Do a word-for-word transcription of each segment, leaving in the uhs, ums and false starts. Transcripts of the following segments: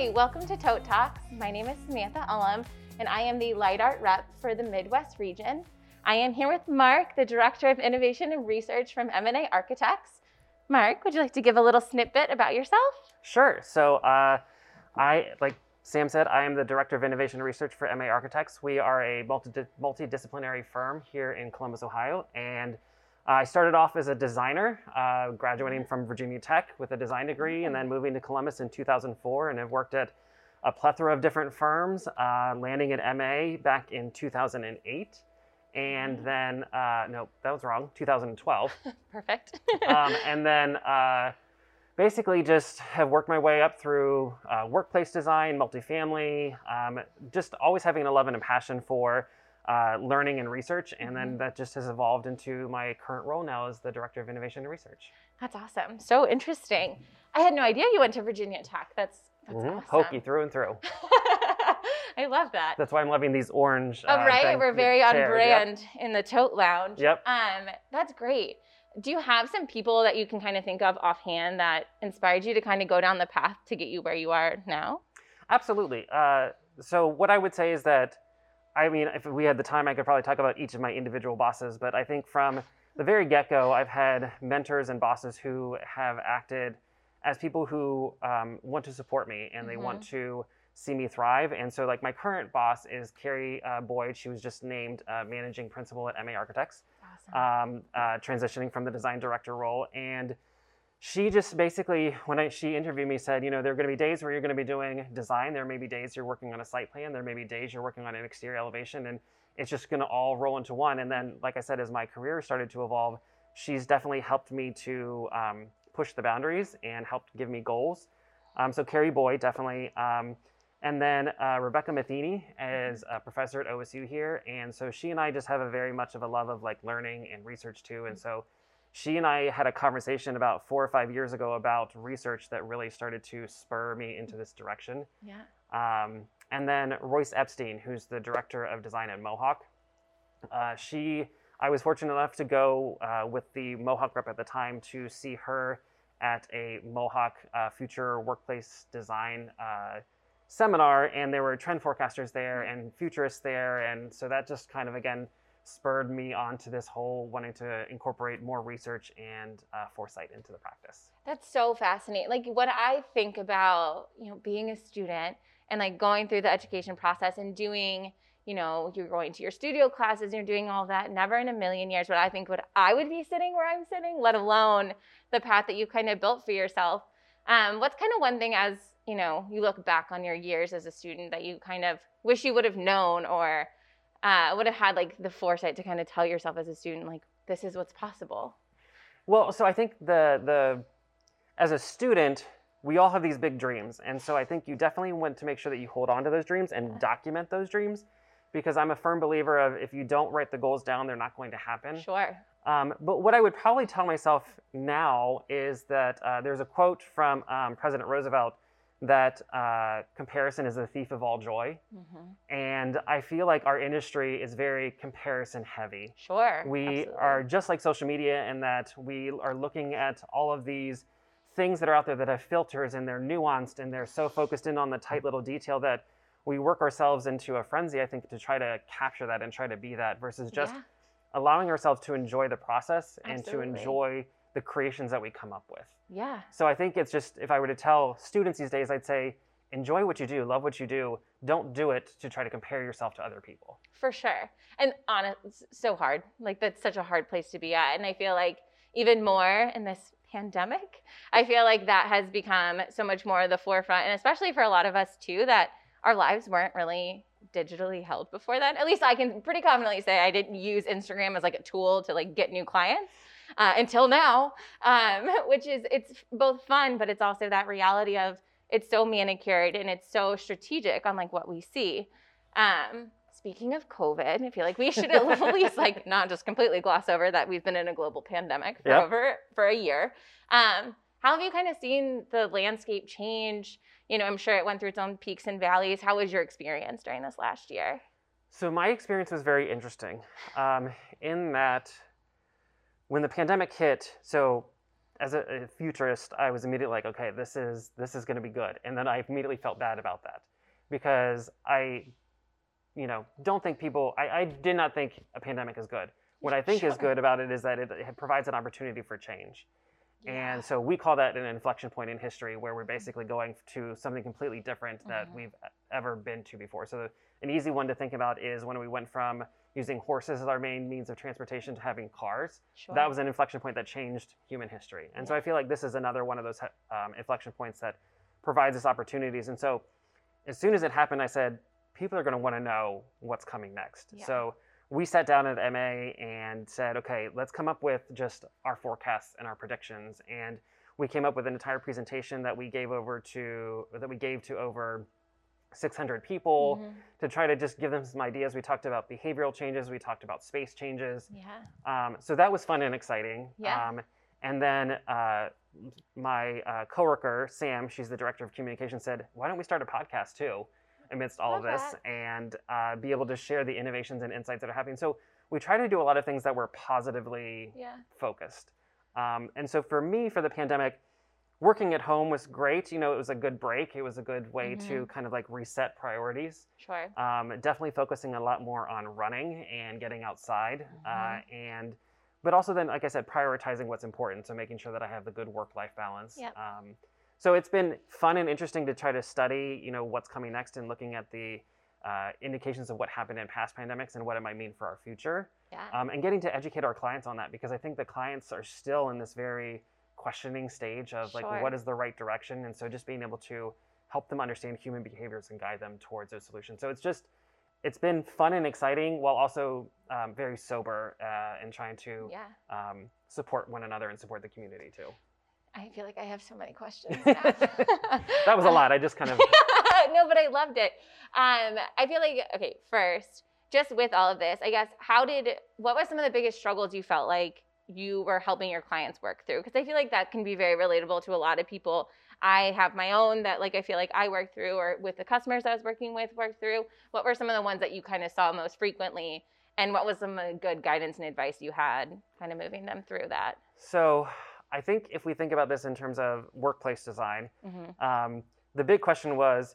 Hey, welcome to Tote Talks. My name is Samantha Ellum, and I am the Light Art Rep for the Midwest region. I am here with Mark, the Director of Innovation and Research from M and A Architects. Mark, would you like to give a little snippet about yourself? Sure. So uh, I, like Sam said, I am the Director of Innovation and Research for M and A Architects. We are a multi- multidisciplinary firm here in Columbus, Ohio, and I started off as a designer, uh, graduating from Virginia Tech with a design degree and then moving to Columbus in two thousand four, and have worked at a plethora of different firms, uh, landing at M A back in two thousand eight. And then, uh, no, that was wrong, two thousand twelve. Perfect. um, and then uh, basically just have worked my way up through uh, workplace design, multifamily, um, just always having a love and a passion for Uh, learning and research, and then that just has evolved into my current role now as the Director of Innovation and Research. That's awesome. So interesting. I had no idea you went to Virginia Tech. That's, that's mm-hmm. awesome. Hokey through and through. I love that. That's why I'm loving these orange. Oh, uh, right. Thing, We're very on chairs. brand yep. in the Tote Lounge. Yep. Um, that's great. Do you have some people that you can kind of think of offhand that inspired you to kind of go down the path to get you where you are now? Absolutely. Uh, so what I would say is that I mean, if we had the time, I could probably talk about each of my individual bosses, but I think from the very get-go, I've had mentors and bosses who have acted as people who um, want to support me and they mm-hmm. want to see me thrive. And so like my current boss is Carrie uh, Boyd. She was just named uh, managing principal at M and A Architects, awesome. um, uh, transitioning from the design director role. And she just basically, when I, she interviewed me, said, you know, there are going to be days where you're going to be doing design. There may be days you're working on a site plan. There may be days you're working on an exterior elevation, and it's just going to all roll into one. And then, like I said, as my career started to evolve, she's definitely helped me to um, push the boundaries and helped give me goals. Um, so Carrie Boyd, definitely. Um, and then uh, Rebecca Matheny is a professor at O S U here. And so she and I just have a very much of a love of like learning and research too. And so she and I had a conversation about four or five years ago about research that really started to spur me into this direction. Yeah. Um, and then Royce Epstein, who's the director of design at Mohawk. Uh, she, I was fortunate enough to go uh, with the Mohawk rep at the time to see her at a Mohawk uh, future workplace design uh, seminar. And there were trend forecasters there and futurists there. And so that just kind of, again, spurred me onto this whole wanting to incorporate more research and uh, foresight into the practice. That's so fascinating. Like what I think about, you know, being a student and like going through the education process and doing, you know, you're going to your studio classes and you're doing all that. Never in a million years would I think would I would be sitting where I'm sitting, let alone the path that you kind of built for yourself. Um, what's kind of one thing as, you know, you look back on your years as a student that you kind of wish you would have known or I uh, would have had like the foresight to kind of tell yourself as a student, like, this is what's possible? Well, so I think the, the as a student, we all have these big dreams. And so I think you definitely want to make sure that you hold on to those dreams and document those dreams, because I'm a firm believer of if you don't write the goals down, they're not going to happen. Sure. Um, but what I would probably tell myself now is that uh, there's a quote from um, President Roosevelt that uh, comparison is the thief of all joy. Mm-hmm. And I feel like our industry is very comparison heavy. Sure. We absolutely. Are just like social media in that we are looking at all of these things that are out there that have filters and they're nuanced and they're so focused in on the tight little detail that we work ourselves into a frenzy, I think, to try to capture that and try to be that versus just yeah. allowing ourselves to enjoy the process absolutely. And to enjoy the creations that we come up with. Yeah. So I think it's just, if I were to tell students these days, I'd say, enjoy what you do, love what you do. Don't do it to try to compare yourself to other people. For sure. And honest, it's so hard. Like that's such a hard place to be at. And I feel like even more in this pandemic, I feel like that has become so much more of the forefront. And especially for a lot of us too, that our lives weren't really digitally held before then. At least I can pretty confidently say I didn't use Instagram as like a tool to like get new clients. Uh, until now, um, which is, it's both fun, but it's also that reality of it's so manicured and it's so strategic on like what we see. Um, speaking of COVID, I feel like we should at least like not just completely gloss over that we've been in a global pandemic for yep. over for a year. Um, how have you kind of seen the landscape change? You know, I'm sure it went through its own peaks and valleys. How was your experience during this last year? So my experience was very interesting um, in that when the pandemic hit, so as a futurist, I was immediately like, okay, this is this is going to be good. And then I immediately felt bad about that because I, you know, don't think people, I, I did not think a pandemic is good. What I think sure. is good about it is that it, it provides an opportunity for change. Yeah. And so we call that an inflection point in history where we're basically going to something completely different that mm-hmm. we've ever been to before. So an easy one to think about is when we went from using horses as our main means of transportation to having cars. Sure. That was an inflection point that changed human history. And yeah. so I feel like this is another one of those um, inflection points that provides us opportunities. And so as soon as it happened, I said, people are going to want to know what's coming next. Yeah. So we sat down at M A and said, okay, let's come up with just our forecasts and our predictions. And we came up with an entire presentation that we gave over to, that we gave to over six hundred people mm-hmm. to try to just give them some ideas. We talked about behavioral changes. We talked about space changes. Yeah. Um, so that was fun and exciting. Yeah. Um, and then uh, my uh, coworker, Sam, she's the director of communication, said, why don't we start a podcast too? Amidst all Love of this that. and uh, be able to share the innovations and insights that are happening. So we try to do a lot of things that were positively yeah. focused. Um, and so for me, for the pandemic, working at home was great. You know, it was a good break. It was a good way mm-hmm. to kind of like reset priorities. Sure. Um, definitely focusing a lot more on running and getting outside. Mm-hmm. Uh, and, but also then, like I said, prioritizing what's important. So making sure that I have the good work-life balance. Yep. Um, So it's been fun and interesting to try to study, you know, what's coming next and looking at the uh, indications of what happened in past pandemics and what it might mean for our future. Yeah. Um, and getting to educate our clients on that, because I think the clients are still in this very questioning stage of like, sure. what is the right direction? And so just being able to help them understand human behaviors and guide them towards those solutions. So it's just, it's been fun and exciting while also um, very sober uh, and trying to yeah. um, support one another and support the community too. I feel like I have so many questions now. That was a lot. I just kind of... No, but I loved it. Um, I feel like, okay, first, just with all of this, I guess, how did, what were some of the biggest struggles you felt like you were helping your clients work through? Because I feel like that can be very relatable to a lot of people. I have my own that like I feel like I work through, or with the customers I was working with worked through. What were some of the ones that you kind of saw most frequently? And what was some good guidance and advice you had kind of moving them through that? So... I think if we think about this in terms of workplace design, mm-hmm. um, the big question was,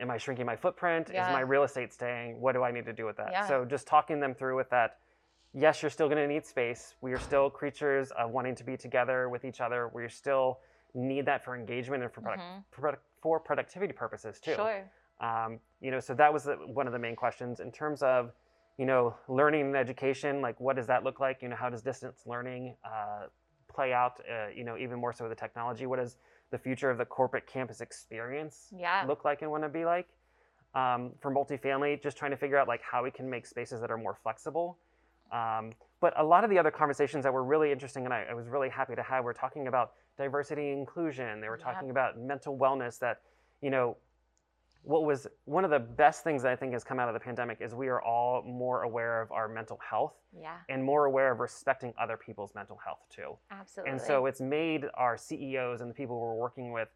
am I shrinking my footprint? Yeah. Is my real estate staying? What do I need to do with that? Yeah. So just talking them through with that, yes, you're still gonna need space. We are still creatures of wanting to be together with each other. We still need that for engagement and for, product, mm-hmm. for, for productivity purposes too. Sure. Um, you know, so that was the, one of the main questions. In terms of, you know, learning and education, like what does that look like? You know, how does distance learning, uh, play out, uh, you know, even more so with the technology? What does the future of the corporate campus experience yeah. look like and want to be like? Um, for multifamily, just trying to figure out like how we can make spaces that are more flexible. Um, but a lot of the other conversations that were really interesting and I, I was really happy to have were talking about diversity and inclusion. They were talking yeah. about mental wellness that, you know, what was one of the best things that I think has come out of the pandemic is we are all more aware of our mental health yeah. and more aware of respecting other people's mental health too. Absolutely. And so it's made our C E Os and the people we're working with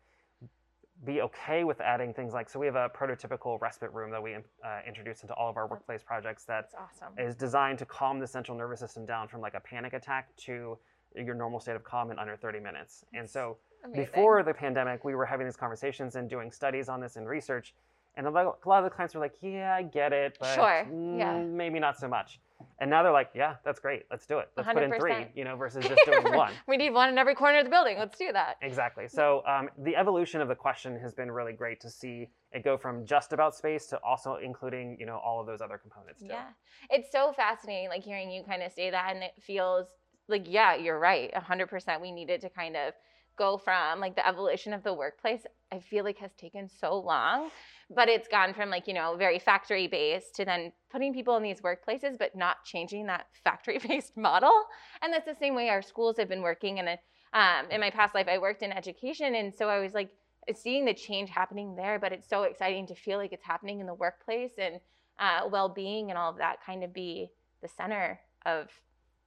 be okay with adding things like, so we have a prototypical respite room that we uh, introduce into all of our workplace projects that That's awesome. Is designed to calm the central nervous system down from like a panic attack to your normal state of calm in under thirty minutes. And so Amazing. Before the pandemic, we were having these conversations and doing studies on this and research. And a lot of the clients were like, yeah, I get it, but sure. mm, yeah. maybe not so much. And now they're like, yeah, that's great. Let's do it. Let's one hundred percent. Put in three, you know, versus just doing one. We need one in every corner of the building. Let's do that. Exactly. So um, the evolution of the question has been really great to see it go from just about space to also including, you know, all of those other components too. Yeah. It's so fascinating, like hearing you kind of say that, and it feels like, yeah, you're right. one hundred percent we needed to kind of go from like the evolution of the workplace, I feel like has taken so long, but it's gone from like, you know, very factory based to then putting people in these workplaces, but not changing that factory based model. And that's the same way our schools have been working. And um, in my past life, I worked in education. And so I was like seeing the change happening there, but it's so exciting to feel like it's happening in the workplace and uh, well-being and all of that kind of be the center of,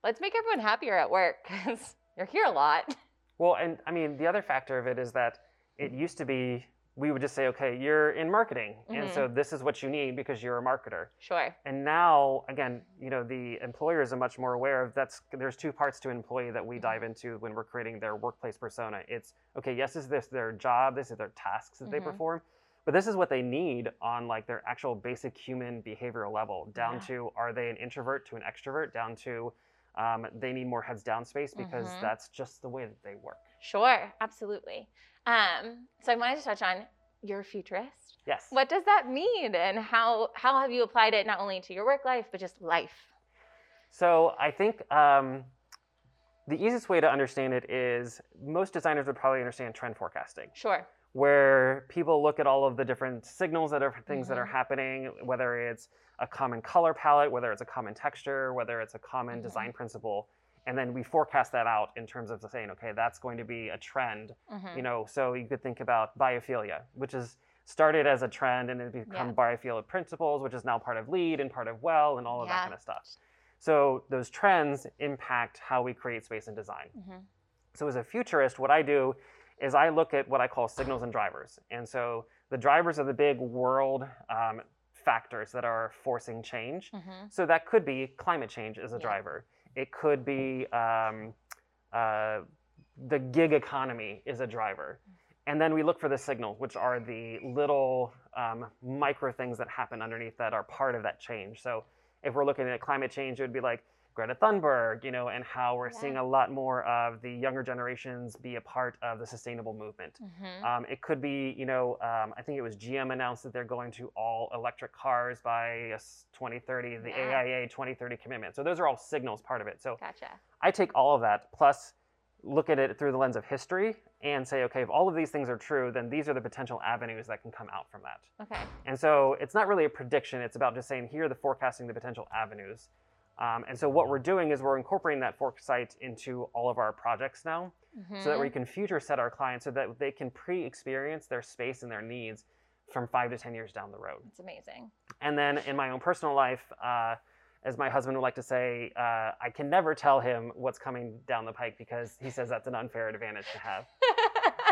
let's make everyone happier at work because you're here a lot. Well, and I mean, the other factor of it is that it used to be we would just say, okay, you're in marketing. Mm-hmm. And so this is what you need because you're a marketer. Sure. And now, again, you know, the employers are much more aware of that's, there's two parts to an employee that we dive into when we're creating their workplace persona. It's, okay, yes, is this their job? This is their tasks that mm-hmm. they perform. But this is what they need on like their actual basic human behavioral level, down yeah. to, are they an introvert to an extrovert, down to um, they need more heads down space because mm-hmm. that's just the way that they work. Sure, absolutely. Um, so I wanted to touch on you're a futurist. Yes. What does that mean, and how, how have you applied it not only to your work life, but just life? So I think um, the easiest way to understand it is most designers would probably understand trend forecasting. Sure. Where people look at all of the different signals that are things mm-hmm. that are happening, whether it's a common color palette, whether it's a common texture, whether it's a common mm-hmm. design principle. And then we forecast that out in terms of saying, okay, that's going to be a trend. Mm-hmm. You know, so you could think about biophilia, which is started as a trend and it become yeah. biophilia principles, which is now part of LEED and part of WELL and all of yeah. that kind of stuff. So those trends impact how we create space and design. Mm-hmm. So as a futurist, what I do is I look at what I call signals and drivers. And so the drivers are the big world um, factors that are forcing change. Mm-hmm. So that could be climate change as a yeah. driver. It could be um, uh, the gig economy is a driver. And then we look for the signals, which are the little um, micro things that happen underneath that are part of that change. So if we're looking at climate change, it would be like Greta Thunberg, you know, and how we're yeah. seeing a lot more of the younger generations be a part of the sustainable movement. Mm-hmm. Um, it could be, you know, um, I think it was G M announced that they're going to all electric cars by twenty thirty, the yeah. A I A twenty thirty commitment. So those are all signals part of it. So gotcha. I take all of that, plus look at it through the lens of history and say, okay, if all of these things are true, then these are the potential avenues that can come out from that. Okay. And so it's not really a prediction. It's about just saying, here are the forecasting, the potential avenues. Um, and so what we're doing is we're incorporating that foresight into all of our projects now mm-hmm. so that we can future set our clients so that they can pre-experience their space and their needs from five to ten years down the road. It's amazing. And then in my own personal life, uh, as my husband would like to say, uh, I can never tell him what's coming down the pike because he says that's an unfair advantage to have.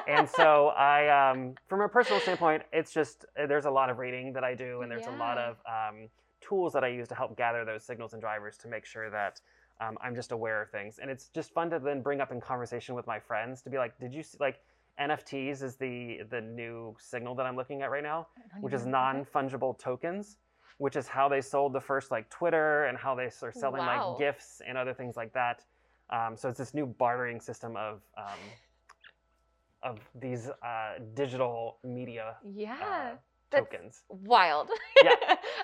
And so I, um, from a personal standpoint, it's just, there's a lot of reading that I do and there's yeah. a lot of, um, tools that I use to help gather those signals and drivers to make sure that um, I'm just aware of things. And it's just fun to then bring up in conversation with my friends to be like, did you see, like, N F Ts is the, the new signal that I'm looking at right now, which is non-fungible tokens, which is how they sold the first, like, Twitter and how they are selling, wow. like, GIFs and other things like that. Um, so it's this new bartering system of um, of these uh, digital media yeah. uh, That's tokens. Wild. Yeah.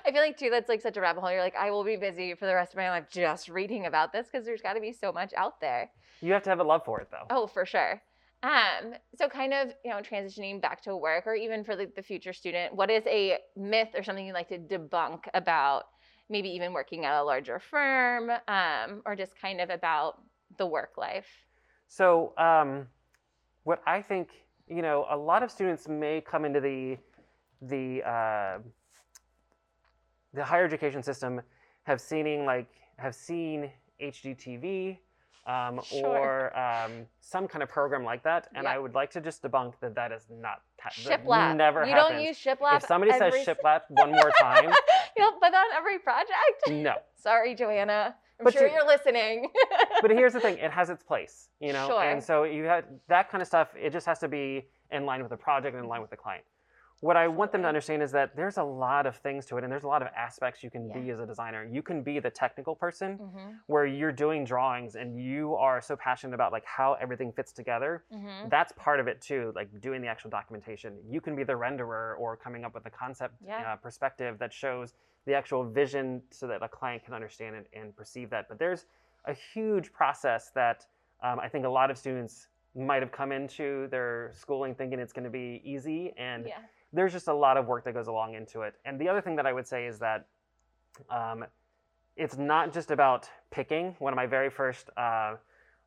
I feel like too, that's like such a rabbit hole. You're like, I will be busy for the rest of my life just reading about this because there's got to be so much out there. You have to have a love for it though. Oh, for sure. Um, so kind of, you know, transitioning back to work or even for the, the future student, what is a myth or something you'd like to debunk about maybe even working at a larger firm um, or just kind of about the work life? So um, what I think, you know, a lot of students may come into the the uh, the higher education system have seen like have seen H G T V um, sure. or um, some kind of program like that, and yep. I would like to just debunk that that is not ta- shiplap. Never you happens. Don't use shiplap. If somebody says shiplap one more time, you'll put that on every project. No, sorry, Joanna. I'm but sure you, you're listening. But here's the thing: it has its place, you know. Sure. And so you have that kind of stuff. It just has to be in line with the project and in line with the client. What I want them to understand is that there's a lot of things to it and there's a lot of aspects you can yeah. be as a designer. You can be the technical person mm-hmm. where you're doing drawings and you are so passionate about like how everything fits together. Mm-hmm. That's part of it too, like doing the actual documentation. You can be the renderer or coming up with a concept yeah. uh, perspective that shows the actual vision so that a client can understand it and perceive that. But there's a huge process that um, I think a lot of students might have come into their schooling thinking it's going to be easy and yeah. there's just a lot of work that goes along into it. And the other thing that I would say is that um, it's not just about picking. One of my very first uh,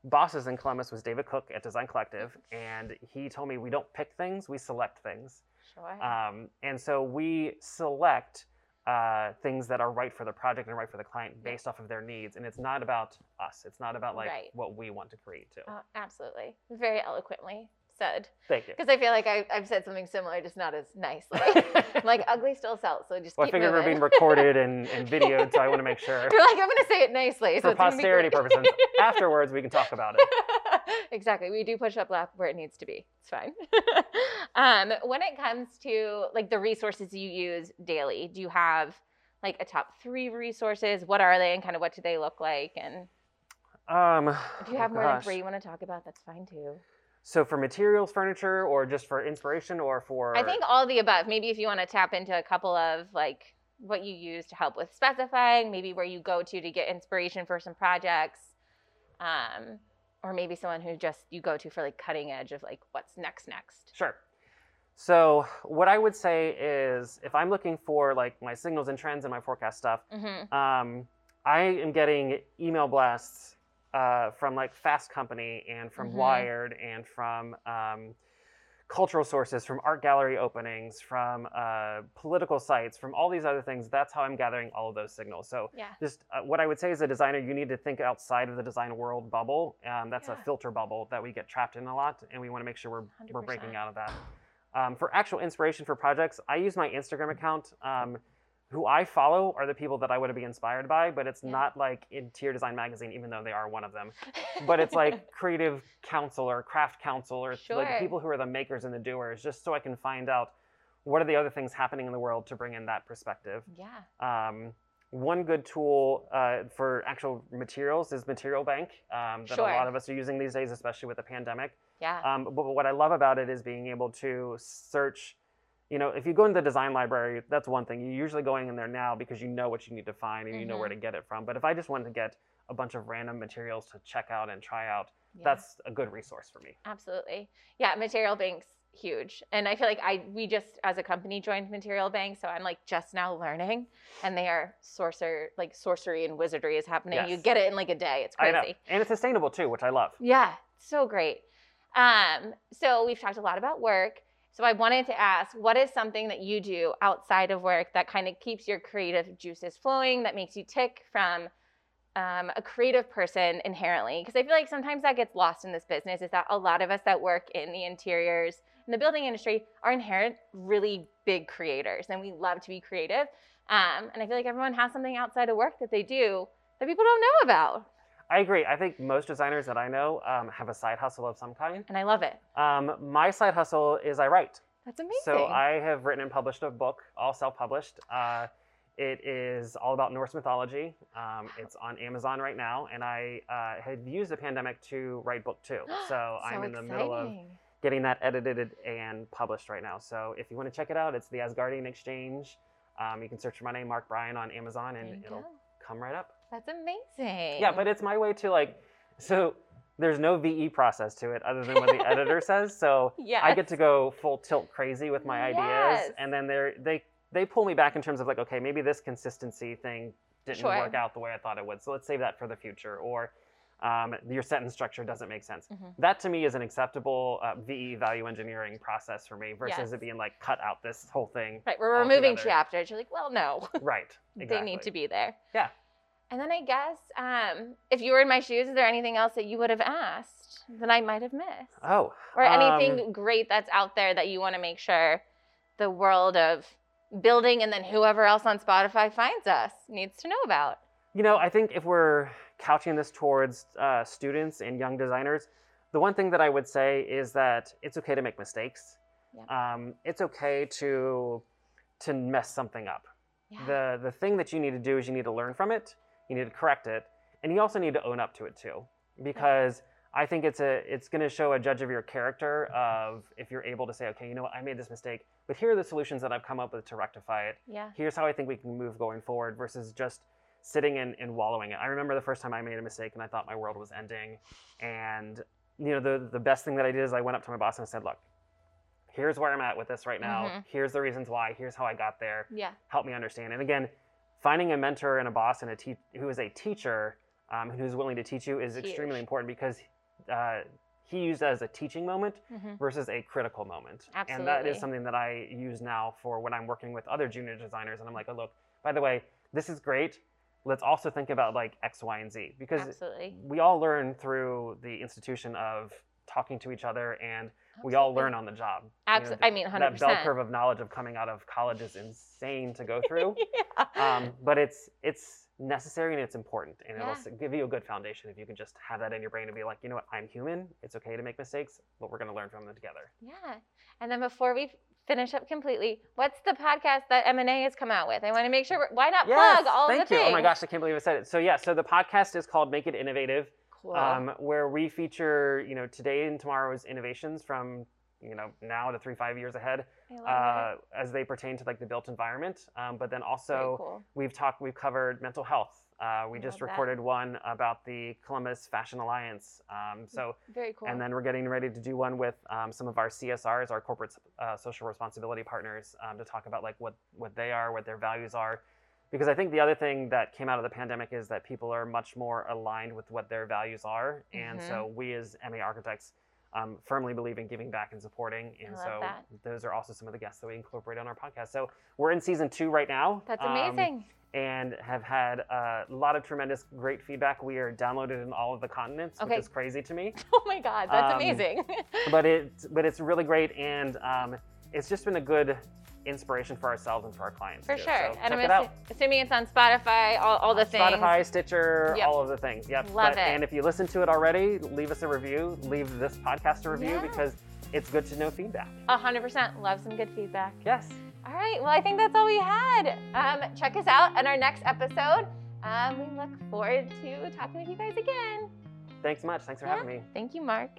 bosses in Columbus was David Cook at Design Collective. And he told me, we don't pick things, we select things. Sure. Um, and so we select uh, things that are right for the project and right for the client based off of their needs. And it's not about us. It's not about like right. what we want to create too. Oh, absolutely. Very eloquently said. Thank you. Because I feel like I, I've said something similar, just not as nicely. Like, ugly still sells, so just well, keep I figured moving. We're being recorded and, and videoed, so I want to make sure. You're like, I'm going to say it nicely. For so posterity purposes. Afterwards, we can talk about it. Exactly. We do push up lap where it needs to be. It's fine. um, when it comes to, like, the resources you use daily, do you have, like, a top three resources? What are they and kind of what do they look like? And um, if you have oh more gosh. than three you want to talk about, that's fine, too. So for materials, furniture, or just for inspiration, or for... I think all the above. Maybe if you want to tap into a couple of, like, what you use to help with specifying, maybe where you go to to get inspiration for some projects. Um, or maybe someone who just you go to for, like, cutting edge of, like, what's next next. Sure. So what I would say is if I'm looking for, like, my signals and trends and my forecast stuff, mm-hmm. um, I am getting email blasts Uh, from like Fast Company and from mm-hmm. Wired and from um, cultural sources, from art gallery openings, from uh, political sites, from all these other things. That's how I'm gathering all of those signals. So yeah. just uh, what I would say as a designer, you need to think outside of the design world bubble. Um, that's yeah. a filter bubble that we get trapped in a lot, and we want to make sure we're, we're breaking out of that. Um, for actual inspiration for projects, I use my Instagram account. Um, Who I follow are the people that I want to be inspired by, but it's yeah. not like Interior Design Magazine, even though they are one of them. But it's like Creative Council or Craft Council or sure. like people who are the makers and the doers, just so I can find out what are the other things happening in the world to bring in that perspective. Yeah. Um, one good tool uh, for actual materials is Material Bank um, that sure. a lot of us are using these days, especially with the pandemic. Yeah. Um, but, but what I love about it is being able to search. You know, if you go into the design library, that's one thing. You're usually going in there now because you know what you need to find and mm-hmm. you know where to get it from. But if I just wanted to get a bunch of random materials to check out and try out, yeah. that's a good resource for me. Absolutely. Yeah, Material Bank's huge. And I feel like I we just, as a company, joined Material Bank. So I'm like just now learning. And they are sorcerer, like sorcery and wizardry is happening. Yes. You get it in like a day. It's crazy. I know. And it's sustainable too, which I love. Yeah, so great. Um, so we've talked a lot about work. So I wanted to ask, what is something that you do outside of work that kind of keeps your creative juices flowing, that makes you tick from um, a creative person inherently? Because I feel like sometimes that gets lost in this business, is that a lot of us that work in the interiors and the building industry are inherent really big creators, and we love to be creative. Um, and I feel like everyone has something outside of work that they do that people don't know about. I agree. I think most designers that I know um, have a side hustle of some kind. And I love it. Um, my side hustle is I write. That's amazing. So I have written and published a book, all self-published. Uh, it is all about Norse mythology. Um, wow. It's on Amazon right now. And I uh, had used the pandemic to write book two. So, so I'm in exciting. the middle of getting that edited and published right now. So if you want to check it out, it's the Asgardian Exchange. Um, you can search for my name, Mark Bryan, on Amazon, and it'll come right up. That's amazing. Yeah, but it's my way to, like, so there's no V E process to it other than what the editor says. So yes. I get to go full tilt crazy with my ideas. Yes. And then they they they pull me back in terms of like, okay, maybe this consistency thing didn't sure. work out the way I thought it would. So let's save that for the future. Or um, your sentence structure doesn't make sense. Mm-hmm. That to me is an acceptable uh, V E value engineering process for me versus yes. it being like, cut out this whole thing. Right, we're removing altogether. Chapters. You're like, well, no. Right, exactly. They need to be there. Yeah. And then I guess, um, if you were in my shoes, is there anything else that you would have asked that I might have missed? Oh. Or anything um, great that's out there that you want to make sure the world of building and then whoever else on Spotify finds us needs to know about? You know, I think if we're couching this towards uh, students and young designers, the one thing that I would say is that it's okay to make mistakes. Yeah. Um, it's okay to, to mess something up. Yeah. The, the thing that you need to do is you need to learn from it. You need to correct it, and you also need to own up to it too, because I think it's a it's going to show a judge of your character of if you're able to say, okay, you know what, I made this mistake, but here are the solutions that I've come up with to rectify it. Yeah. Here's how I think we can move going forward versus just sitting in and wallowing it. I remember the first time I made a mistake and I thought my world was ending, and you know the the best thing that I did is I went up to my boss and I said, look, here's where I'm at with this right now. Mm-hmm. Here's the reasons why. Here's how I got there. Yeah. Help me understand. And again, finding a mentor and a boss and a te- who is a teacher um, who's willing to teach you is Huge. extremely important, because uh, he used that as a teaching moment mm-hmm. versus a critical moment. Absolutely. And that is something that I use now for when I'm working with other junior designers. And I'm like, oh, look, by the way, this is great. Let's also think about like X, Y, and Z, because Absolutely. we all learn through the institution of talking to each other and Absolutely. We all learn on the job. Absolutely. You know, the, I mean, one hundred percent. That bell curve of knowledge of coming out of college is insane to go through. yeah. Um, but it's it's necessary and it's important, and yeah. it'll give you a good foundation if you can just have that in your brain and be like, you know what, I'm human. It's okay to make mistakes, but we're going to learn from them together. Yeah. And then before we finish up completely, what's the podcast that M and A has come out with? I want to make sure. We're, why not yes, plug all of the things? Thank you. Oh my gosh, I can't believe I said it. So yeah, so the podcast is called Make It Innovative. Cool. Um, where we feature, you know, today and tomorrow's innovations from, you know, now to three, five years ahead, uh, as they pertain to like the built environment. Um, but then also cool. we've talked, we've covered mental health. Uh, we I just recorded that. one about the Columbus Fashion Alliance. Um, so very cool. And then we're getting ready to do one with um, some of our C S Rs, our corporate uh, social responsibility partners, um, to talk about like what, what they are, what their values are. Because I think the other thing that came out of the pandemic is that people are much more aligned with what their values are. Mm-hmm. And so we as M and A Architects um, firmly believe in giving back and supporting. And I love so that. Those are also some of the guests that we incorporate on our podcast. So we're in season two right now. That's amazing. Um, and have had a lot of tremendous, great feedback. We are downloaded in all of the continents, okay. which is crazy to me. Oh my God, that's um, amazing. but, it, but it's really great. And um, it's just been a good inspiration for ourselves and for our clients. For too. sure. So and I'm it assu- assuming it's on Spotify, all, all the things. Spotify, Stitcher, yep. all of the things. Yep. Love but, it. And if you listen to it already, leave us a review, leave this podcast a review yeah. because it's good to know feedback. A hundred percent. Love some good feedback. Yes. All right. Well, I think that's all we had. Um, check us out on our next episode. Um, we look forward to talking with you guys again. Thanks much. Thanks for yeah. having me. Thank you, Mark.